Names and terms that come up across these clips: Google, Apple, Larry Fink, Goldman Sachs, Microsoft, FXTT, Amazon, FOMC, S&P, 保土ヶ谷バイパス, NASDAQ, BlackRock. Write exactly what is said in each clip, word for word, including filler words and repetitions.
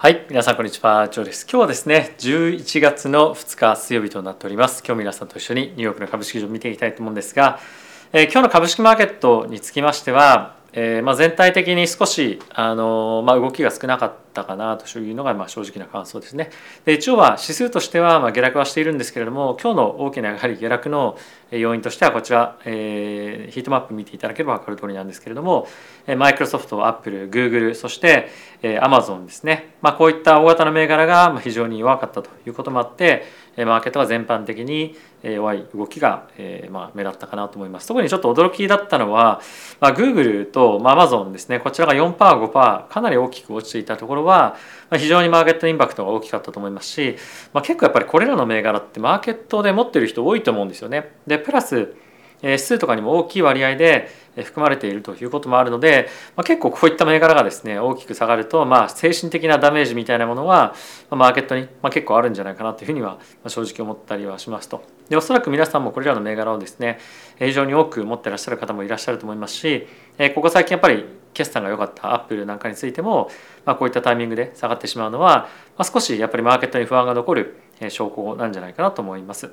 はい、皆さんこんにちは、ジョーです。今日はですね、じゅういちがつのふつか水曜日となっております。今日皆さんと一緒にニューヨークの株式市場を見ていきたいと思うんですが、えー、今日の株式マーケットにつきましては、えーまあ、全体的に少し、あのーまあ、動きが少なかったかなというのがまあ正直な感想ですね。で、一応は指数としてはまあ下落はしているんですけれども、今日の大きなやはり下落の要因としてはこちら、えー、ヒートマップ見ていただければ分かる通りなんですけれども、マイクロソフト、アップル、グーグル、そしてアマゾンですね、まあ、こういった大型の銘柄が非常に弱かったということもあって、マーケットは全般的に弱い動きがまあ目立ったかなと思います。特にちょっと驚きだったのは、まあ、グーグルとアマゾンですね、こちらが よんパーセント、ごパーセント かなり大きく落ちていたところは、非常にマーケットインパクトが大きかったと思いますし、まあ、結構やっぱりこれらの銘柄ってマーケットで持ってる人多いと思うんですよね。でプラス指数とかにも大きい割合で含まれているということもあるので、まあ、結構こういった銘柄がですね大きく下がると、まあ、精神的なダメージみたいなものはマーケットに結構あるんじゃないかなというふうには正直思ったりはしますと。でおそらく皆さんもこれらの銘柄をですね非常に多く持ってらっしゃる方もいらっしゃると思いますし、ここ最近やっぱり決算が良かったアップルなんかについても、まあ、こういったタイミングで下がってしまうのは、まあ、少しやっぱりマーケットに不安が残る証拠なんじゃないかなと思います。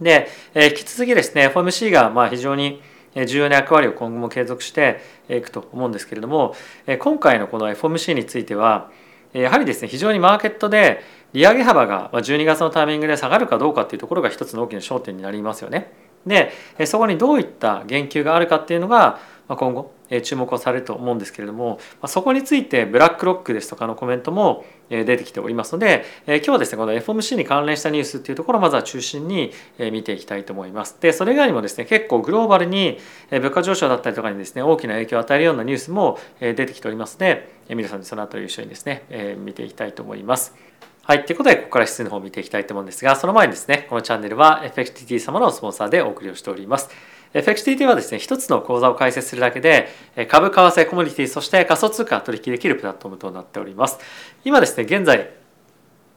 で引き続きですね エフオーエムシー がまあ非常に重要な役割を今後も継続していくと思うんですけれども、今回のこの エフオーエムシー についてはやはりですね非常にマーケットで利上げ幅がじゅうにがつのタイミングで下がるかどうかっていうところが一つの大きな焦点になりますよね。でそこにどういった言及があるかっていうのが今後注目をされると思うんですけれども、そこについてブラックロックですとかのコメントも出てきておりますので、今日はですねこの エフオーエムシー に関連したニュースっていうところをまずは中心に見ていきたいと思います。でそれ以外にもですね結構グローバルに物価上昇だったりとかにですね大きな影響を与えるようなニュースも出てきておりますので、皆さんにそのあたり一緒にですね見ていきたいと思います。はい、ということでここから指数の方を見ていきたいと思うんですが、その前にですねこのチャンネルは エフエックスティーティー 様のスポンサーでお送りをしております。エフエックスティーティー はですね一つの口座を開設するだけで株、為替、コモディティ、そして仮想通貨が取引できるプラットフォームとなっております。今ですね現在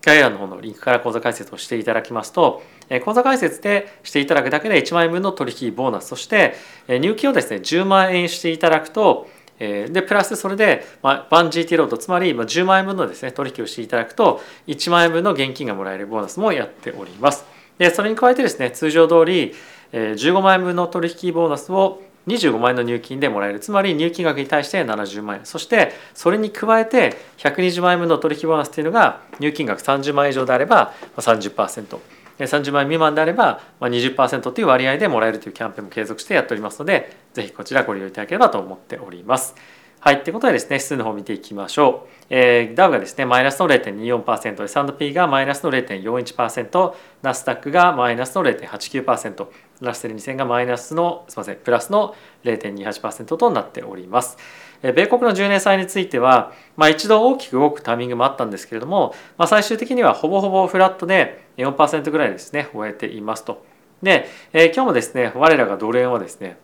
概要欄の方のリンクから口座開設をしていただきますと、口座開設でしていただくだけでいちまんえん分の取引ボーナス、そして入金をですねじゅうまんえんしていただくと、でプラスそれで ワンジーティー ロード、つまりじゅうまんえん分のですね取引をしていただくといちまんえん分の現金がもらえるボーナスもやっております。でそれに加えてですね通常通りじゅうごまんえん分の取引ボーナスをにじゅうごまんえんの入金でもらえる、つまり入金額に対してななじゅうまんえん、そしてそれに加えてひゃくにじゅうまんえん分の取引ボーナスというのが入金額さんじゅうまんえん以上であれば さんじゅっパーセント、さんじゅうまん円未満であれば にじゅっパーセント という割合でもらえるというキャンペーンも継続してやっておりますので、ぜひこちらご利用いただければと思っております。はい、ということでですね指数の方を見ていきましょう。えー、ダウがですねマイナスの ゼロてんにーよんパーセント、 エスアンドピー がマイナスの ゼロてんよんいちパーセント、 ナスダック がマイナスの ゼロてんはちきゅうパーセント、 ラッセルにせんがマイナスのすみませんプラスの ゼロてんにはちパーセント となっております。米国のじゅうねん債については、まあ、一度大きく動くタイミングもあったんですけれども、まあ、最終的にはほぼほぼフラットで よんパーセント ぐらいですね終えていますと。で、えー、今日もですね我らがドル円はですね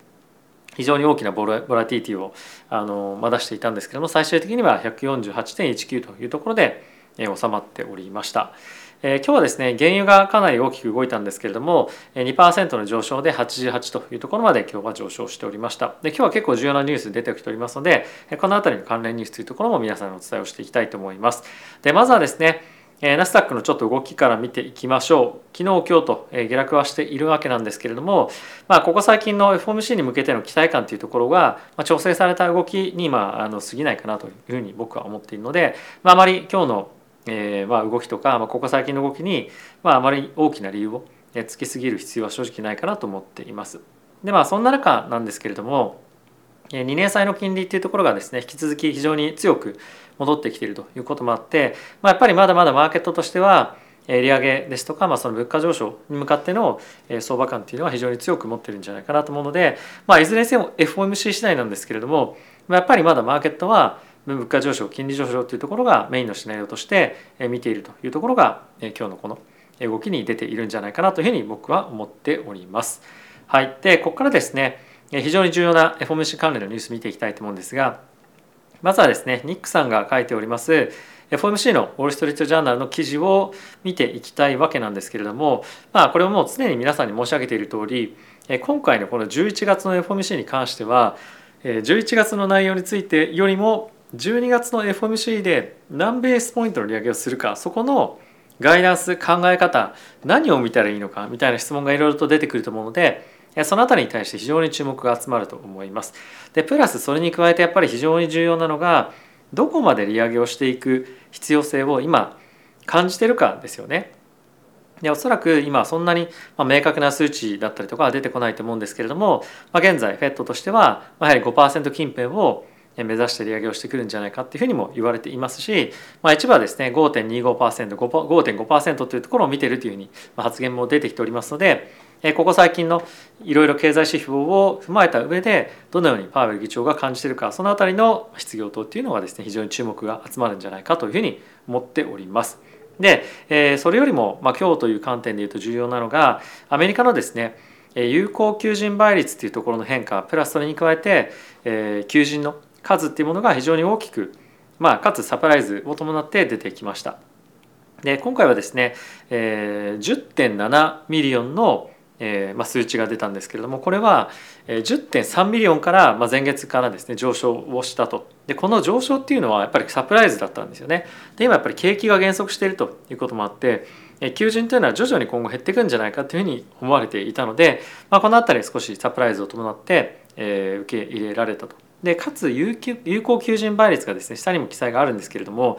非常に大きなボラティティをあの出していたんですけれども、最終的には ひゃくよんじゅうはちてんいちきゅう というところで収まっておりました。えー、今日はですね原油がかなり大きく動いたんですけれども にパーセント の上昇ではちじゅうはちというところまで今日は上昇しておりました。で今日は結構重要なニュース出てきておりますので、このあたりの関連ニュースというところも皆さんにお伝えをしていきたいと思います。でまずはですねナスダック のちょっと動きから見ていきましょう。昨日今日と下落はしているわけなんですけれども、まあ、ここ最近の エフオーエムシー に向けての期待感というところが調整された動きにまああの過ぎないかなというふうに僕は思っているので、まあ、あまり今日のえまあ動きとか、まあ、ここ最近の動きにまああまり大きな理由をつきすぎる必要は正直ないかなと思っています。でまあそんな中なんですけれども、にねん債の金利というところがですね引き続き非常に強く戻ってきているということもあって、まあ、やっぱりまだまだマーケットとしては利上げですとか、まあ、その物価上昇に向かっての相場感というのは非常に強く持っているんじゃないかなと思うので、まあ、いずれにせよ エフオーエムシー 次第なんですけれども、やっぱりまだマーケットは物価上昇、金利上昇というところがメインのシナリオとして見ているというところが今日のこの動きに出ているんじゃないかなというふうに僕は思っております。はい、でここからですね非常に重要な エフオーエムシー 関連のニュースを見ていきたいと思うんですが、まずはですねニックさんが書いております エフオーエムシー のウォール・ストリート・ジャーナルの記事を見ていきたいわけなんですけれども、まあ、これももう常に皆さんに申し上げている通り、今回のこのじゅういちがつの エフオーエムシー に関してはじゅういちがつの内容についてよりもじゅうにがつの エフオーエムシー で何ベースポイントの利上げをするか、そこのガイダンス、考え方、何を見たらいいのかみたいな質問がいろいろと出てくると思うので、そのあたりに対して非常に注目が集まると思います。でプラスそれに加えてやっぱり非常に重要なのが、どこまで利上げをしていく必要性を今感じてるかですよね。でおそらく今そんなに明確な数値だったりとかは出てこないと思うんですけれども、まあ、現在 フェッド としてはやはり ごパーセント 近辺を目指して利上げをしてくるんじゃないかっていうふうにも言われていますし、まあ、一部はですね ごてんにじゅうごパーセント、ごてんごパーセント というところを見てるというふうに発言も出てきておりますので、ここ最近のいろいろ経済指標を踏まえた上でどのようにパウエル議長が感じているか、そのあたりの失業等というのがですね非常に注目が集まるんじゃないかというふうに思っております。でそれよりも、まあ、今日という観点でいうと重要なのがアメリカのですね有効求人倍率というところの変化、プラスそれに加えて求人の数っていうものが非常に大きく、まあ、かつサプライズを伴って出てきました。で今回はですね じゅってんななミリオンの数値が出たんですけれども、これは じゅってんさんミリオンから前月からですね上昇をしたと。でこの上昇っていうのはやっぱりサプライズだったんですよね。で今やっぱり景気が減速しているということもあって、求人というのは徐々に今後減っていくんじゃないかというふうに思われていたので、まあ、このあたり少しサプライズを伴って受け入れられたと。でかつ有効求人倍率がですね下にも記載があるんですけれども、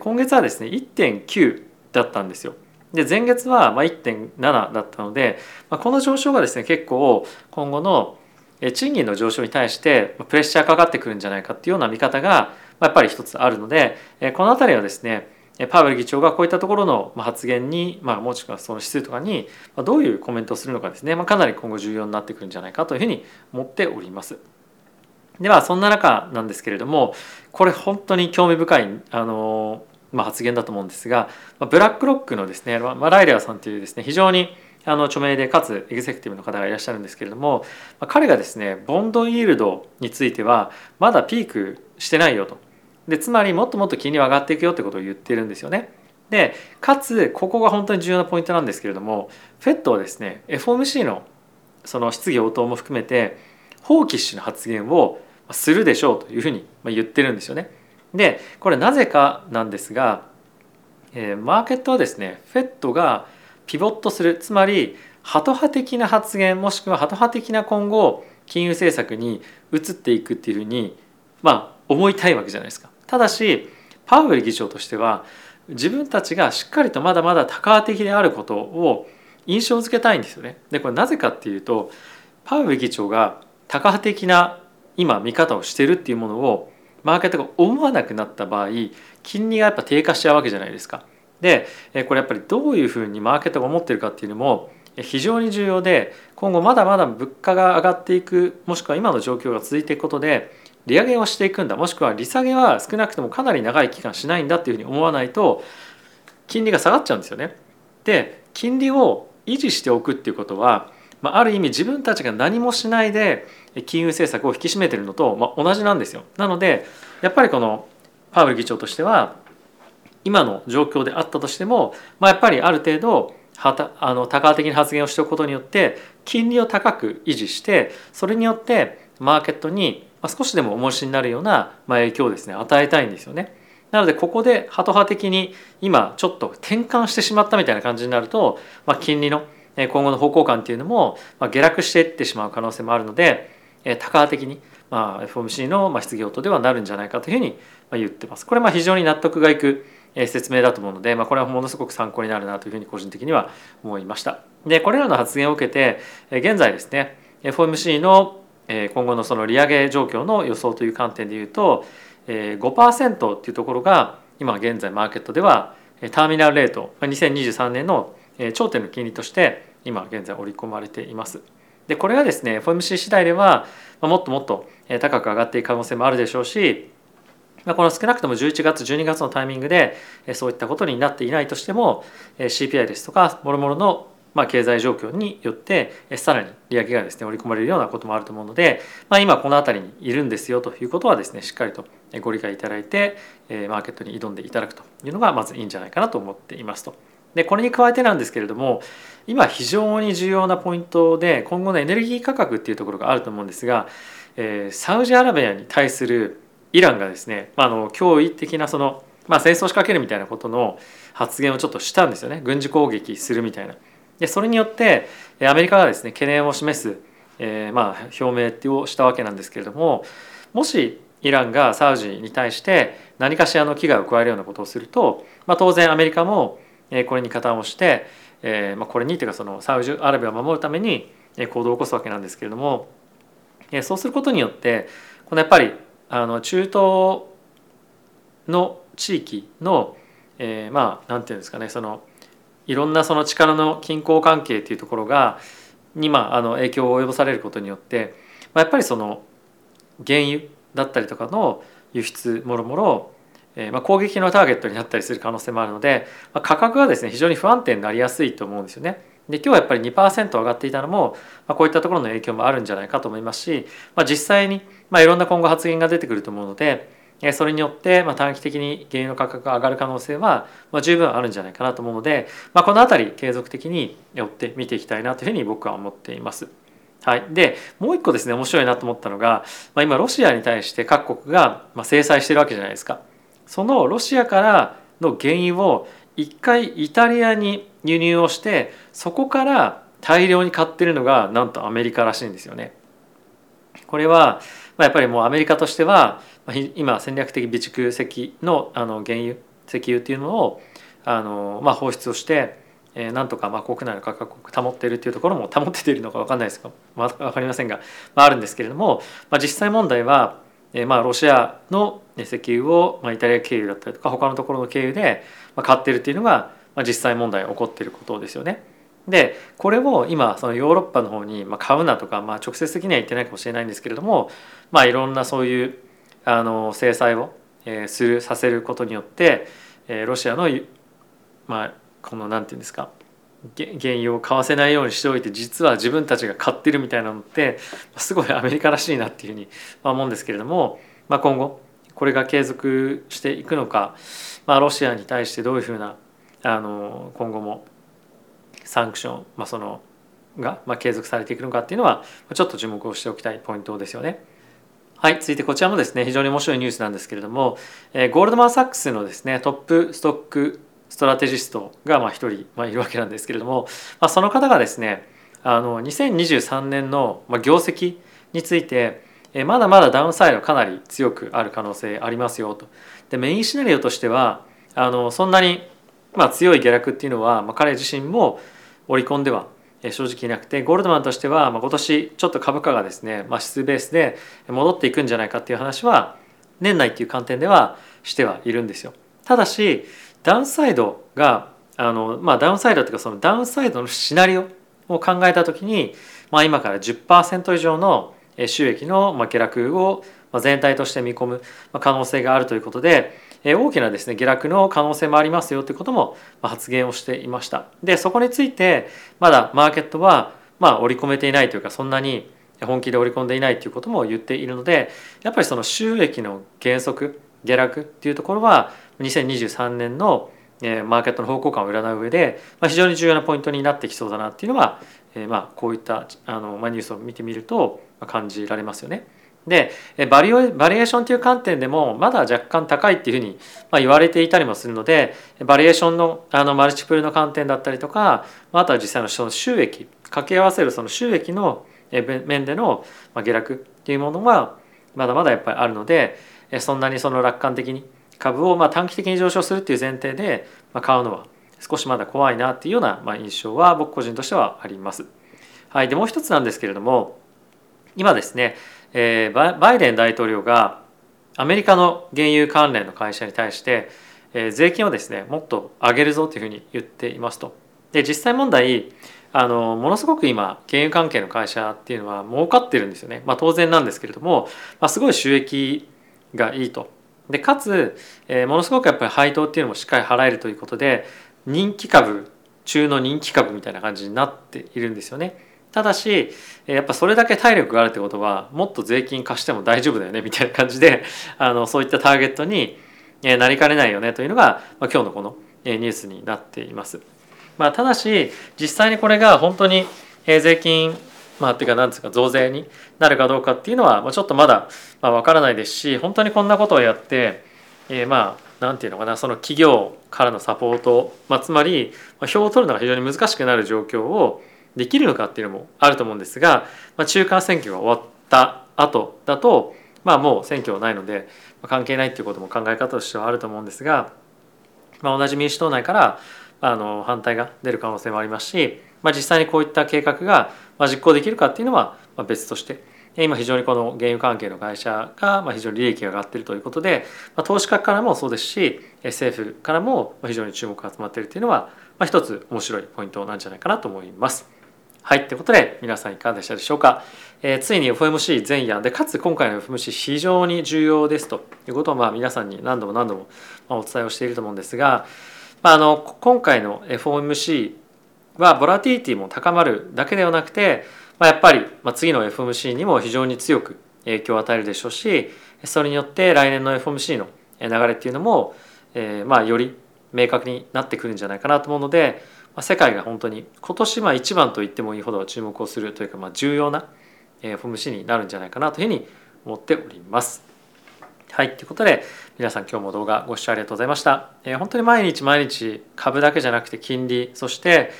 今月はですね いってんきゅう だったんですよ。で前月は いってんなな だったので、この上昇がですね結構今後の賃金の上昇に対してプレッシャーかかってくるんじゃないかっていうような見方がやっぱり一つあるので、このあたりはですねパウエル議長がこういったところの発言に、まあ、もしくはその指数とかにどういうコメントをするのかですね、まあ、かなり今後重要になってくるんじゃないかというふうに思っております。ではそんな中なんですけれども、これ本当に興味深いあのまあ、発言だと思うんですが、ブラックロックのですねライレアさんというですね非常にあの著名でかつエグゼクティブの方がいらっしゃるんですけれども、彼がですねボンドイールドについてはまだピークしてないよと。でつまりもっともっと金利は上がっていくよってことを言ってるんですよね。でかつここが本当に重要なポイントなんですけれども、 フェッド はですね エフオーエムシー のその質疑応答も含めてホーキッシュな発言をするでしょうというふうに言ってるんですよね。でこれなぜかなんですが、えー、マーケットはですね フェッド がピボットする、つまりハト派的な発言もしくはハト派的な今後金融政策に移っていくっていうふうに、まあ、思いたいわけじゃないですか。ただしパウエル議長としては自分たちがしっかりとまだまだタカ派的であることを印象付けたいんですよね。でこれなぜかっていうと、パウエル議長がタカ派的な今見方をしてるっていうものをマーケットが思わなくなった場合、金利がやっぱ低下しちゃうわけじゃないですか。でこれやっぱりどういうふうにマーケットが思ってるかっていうのも非常に重要で、今後まだまだ物価が上がっていく、もしくは今の状況が続いていくことで利上げをしていくんだ、もしくは利下げは少なくともかなり長い期間しないんだっていうふうに思わないと金利が下がっちゃうんですよね。で金利を維持しておくっていうことは、ある意味自分たちが何もしないで金融政策を引き締めているのと、まあ、同じなんですよ。なのでやっぱりこのパウエル議長としては今の状況であったとしても、まあ、やっぱりある程度あの多角的な発言をしておくことによって金利を高く維持して、それによってマーケットに少しでも重しになるような影響をですね与えたいんですよね。なのでここでハト派的に今ちょっと転換してしまったみたいな感じになると、まあ、金利の今後の方向感というのも下落していってしまう可能性もあるので、タカ派的に エフオーエムシー の質疑応答ではなるんじゃないかというふうに言ってます。これは非常に納得がいく説明だと思うので、これはものすごく参考になるなというふうに個人的には思いました。で、これらの発言を受けて現在ですね エフオーエムシー の今後のその利上げ状況の予想という観点でいうと ごパーセント というところが今現在マーケットではターミナルレート、にせんにじゅうさんねんの頂点の金利として今現在織り込まれています。でこれがですね エフオーエムシー 次第ではもっともっと高く上がっていく可能性もあるでしょうし、この少なくともじゅういちがつじゅうにがつのタイミングでそういったことになっていないとしても シーピーアイ ですとか諸々の経済状況によってさらに利上げがですね織り込まれるようなこともあると思うので、まあ、今この辺りにいるんですよということはですねしっかりとご理解いただいてマーケットに挑んでいただくというのがまずいいんじゃないかなと思っていますと。でこれに加えてなんですけれども、今非常に重要なポイントで今後のエネルギー価格っていうところがあると思うんですが、えー、サウジアラビアに対するイランがですね、まあ、あの脅威的なその、まあ、戦争仕掛けるみたいなことの発言をちょっとしたんですよね。軍事攻撃するみたいな。でそれによってアメリカがですね懸念を示す、えー、まあ表明をしたわけなんですけれども、もしイランがサウジに対して何かしらの危害を加えるようなことをすると、まあ、当然アメリカもこれに加担をして、えーまあ、これにというかそのサウジアラビアを守るために行動を起こすわけなんですけれども、そうすることによってこのやっぱりあの中東の地域の、えー、まあ何ていうんですかね、そのいろんなその力の均衡関係というところがに、まあ、あの影響を及ぼされることによって、まあ、やっぱりその原油だったりとかの輸出もろもろ、えーまあ、攻撃のターゲットになったりする可能性もあるので、まあ、価格がですね非常に不安定になりやすいと思うんですよね。で今日はやっぱり にパーセント 上がっていたのも、まあ、こういったところの影響もあるんじゃないかと思いますし、まあ、実際に、まあ、いろんな今後発言が出てくると思うので、えー、それによって、まあ、短期的に原油の価格が上がる可能性は、まあ、十分あるんじゃないかなと思うので、まあ、このあたり継続的に追って見ていきたいなというふうに僕は思っています。はい、でもう一個ですね面白いなと思ったのが、まあ、今ロシアに対して各国が制裁してるわけじゃないですか。そのロシアからの原油を一回イタリアに輸入をして、そこから大量に買ってるのがなんとアメリカらしいんですよね。これはやっぱりもうアメリカとしては今戦略的備蓄石のあの原油石油っていうのをあのまあ放出をして。なんとかまあ国内の価格を保っているというところも保っているのか分かんないですか、まあ、分かりませんが、まあ、あるんですけれども、まあ、実際問題は、えー、まあロシアの石油をまあイタリア経由だったりとか他のところの経由で買っているというのが、まあ、実際問題起こっていることですよね。でこれを今そのヨーロッパの方にまあ買うなとか、まあ、直接的には言ってないかもしれないんですけれども、まあ、いろんなそういうあの制裁をするさせることによってロシアのまあこのなんていうんですか原油を買わせないようにしておいて実は自分たちが買ってるみたいなのってすごいアメリカらしいなっていうふうに思うんですけれども、まあ、今後これが継続していくのか、まあ、ロシアに対してどういうふうなあの今後もサンクション、まあ、そのが、まあ、継続されていくのかっていうのはちょっと注目をしておきたいポイントですよね。はい、続いてこちらもですね非常に面白いニュースなんですけれども、えー、ゴールドマン・サックスのですねトップストックストラテジストがまあ一人まあいるわけなんですけれども、まあ、その方がですねあのにせんにじゅうさんねんの業績についてまだまだダウンサイドかなり強くある可能性ありますよと。でメインシナリオとしてはあのそんなにまあ強い下落っていうのは、まあ、彼自身も織り込んでは正直なくて、ゴールドマンとしてはまあ今年ちょっと株価がですね、まあ、指数ベースで戻っていくんじゃないかっていう話は年内っていう観点ではしてはいるんですよ。ただしダウンサイドがあの、まあ、ダウンサイドというかそのダウンサイドのシナリオを考えたときに、まあ、今から じゅっパーセント 以上の収益の下落を全体として見込む可能性があるということで、大きなですね下落の可能性もありますよということも発言をしていました。でそこについてまだマーケットはまあ織り込めていないというか、そんなに本気で織り込んでいないということも言っているので、やっぱりその収益の減速下落っていうところはにせんにじゅうさんねんのマーケットの方向感を占う上で非常に重要なポイントになってきそうだなっていうのは、まあ、こういったあのニュースを見てみると感じられますよね。でバリオ、バリエーションという観点でもまだ若干高いっていうふうに言われていたりもするので、バリエーションの、 あのマルチプルの観点だったりとか、あとは実際のその収益掛け合わせるその収益の面での下落っていうものはまだまだやっぱりあるので、そんなにその楽観的に株をまあ短期的に上昇するという前提で買うのは少しまだ怖いなというような印象は僕個人としてはあります。はい、でもう一つなんですけれども、今ですねバイデン大統領がアメリカの原油関連の会社に対して税金をですねもっと上げるぞというふうに言っていますと。で実際問題あのものすごく今原油関係の会社っていうのは儲かってるんですよね。まあ、当然なんですけれども、まあ、すごい収益がいいと。でかつ、えー、ものすごくやっぱり配当っていうのもしっかり払えるということで人気株中の人気株みたいな感じになっているんですよね。ただしやっぱそれだけ体力があるってことはもっと税金貸しても大丈夫だよねみたいな感じであのそういったターゲットになりかねないよねというのが、まあ、今日のこのニュースになっています。まあ、ただし実際にこれが本当に税金まあ、てかなんですか増税になるかどうかっていうのはちょっとまだわからないですし、本当にこんなことをやって、えー、まあなんていうのかな、その企業からのサポート、まあ、つまり票を取るのが非常に難しくなる状況をできるのかっていうのもあると思うんですが、まあ、中間選挙が終わった後だと、まあ、もう選挙はないので関係ないっていうことも考え方としてはあると思うんですが、まあ、同じ民主党内からあの反対が出る可能性もありますし、まあ、実際にこういった計画が実行できるかっていうのは別として、今非常にこの原油関係の会社が非常に利益が上がっているということで、投資家からもそうですし政府からも非常に注目が集まっているというのは一つ面白いポイントなんじゃないかなと思います。はい、ということで皆さんいかがでしたでしょうか。えー、ついに エフオーエムシー 前夜で、かつ今回の エフオーエムシー 非常に重要ですということをまあ皆さんに何度も何度もお伝えをしていると思うんですが、まあ、あの今回の エフオーエムシー はボラティリティも高まるだけではなくて、まあ、やっぱり次の エフオーエムシー にも非常に強く影響を与えるでしょうし、それによって来年の エフオーエムシー の流れっていうのも、えー、まあより明確になってくるんじゃないかなと思うので、世界が本当に今年まあ一番と言ってもいいほど注目をするというか、まあ重要な エフオーエムシー になるんじゃないかなというふうに思っております。はい、ということで皆さん今日も動画ご視聴ありがとうございました。えー、本当に毎日毎日株だけじゃなくて金利、そして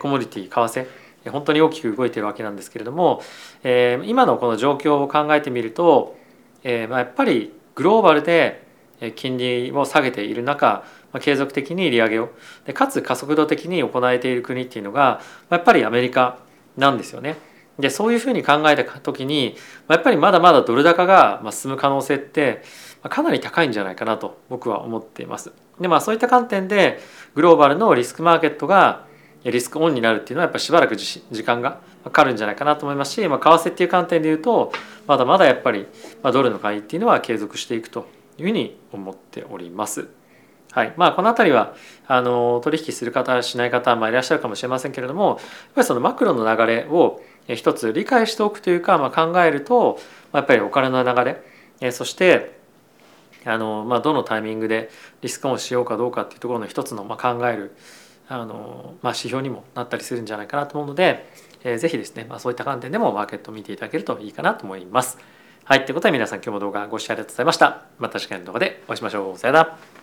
コモディティ、為替、本当に大きく動いているわけなんですけれども、えー、今のこの状況を考えてみると、えー、まあやっぱりグローバルで金利を下げている中、継続的に利上げをでかつ加速度的に行えている国っていうのがやっぱりアメリカなんですよね。でそういうふうに考えた時にやっぱりまだまだドル高が進む可能性ってかなり高いんじゃないかなと僕は思っています。でまあそういった観点でグローバルのリスクマーケットがリスクオンになるっていうのはやっぱりしばらく時間がかかるんじゃないかなと思いますし、まあ、為替っていう観点でいうとまだまだやっぱりドルの買いっていうのは継続していくというふうに思っております。はい、まあこの辺りはあの取引する方しない方、まあ、いらっしゃるかもしれませんけれども、やっぱりそのマクロの流れを一つ理解しておくというか、まあ、考えるとやっぱりお金の流れ、そしてあの、まあ、どのタイミングでリスクオンしようかどうかっていうところの一つの、まあ、考えるあの、まあ、指標にもなったりするんじゃないかなと思うので、えー、ぜひですね、まあ、そういった観点でもマーケットを見ていただけるといいかなと思います。はい、ということで皆さん今日も動画ご視聴ありがとうございました。また次回の動画でお会いしましょう。さよなら。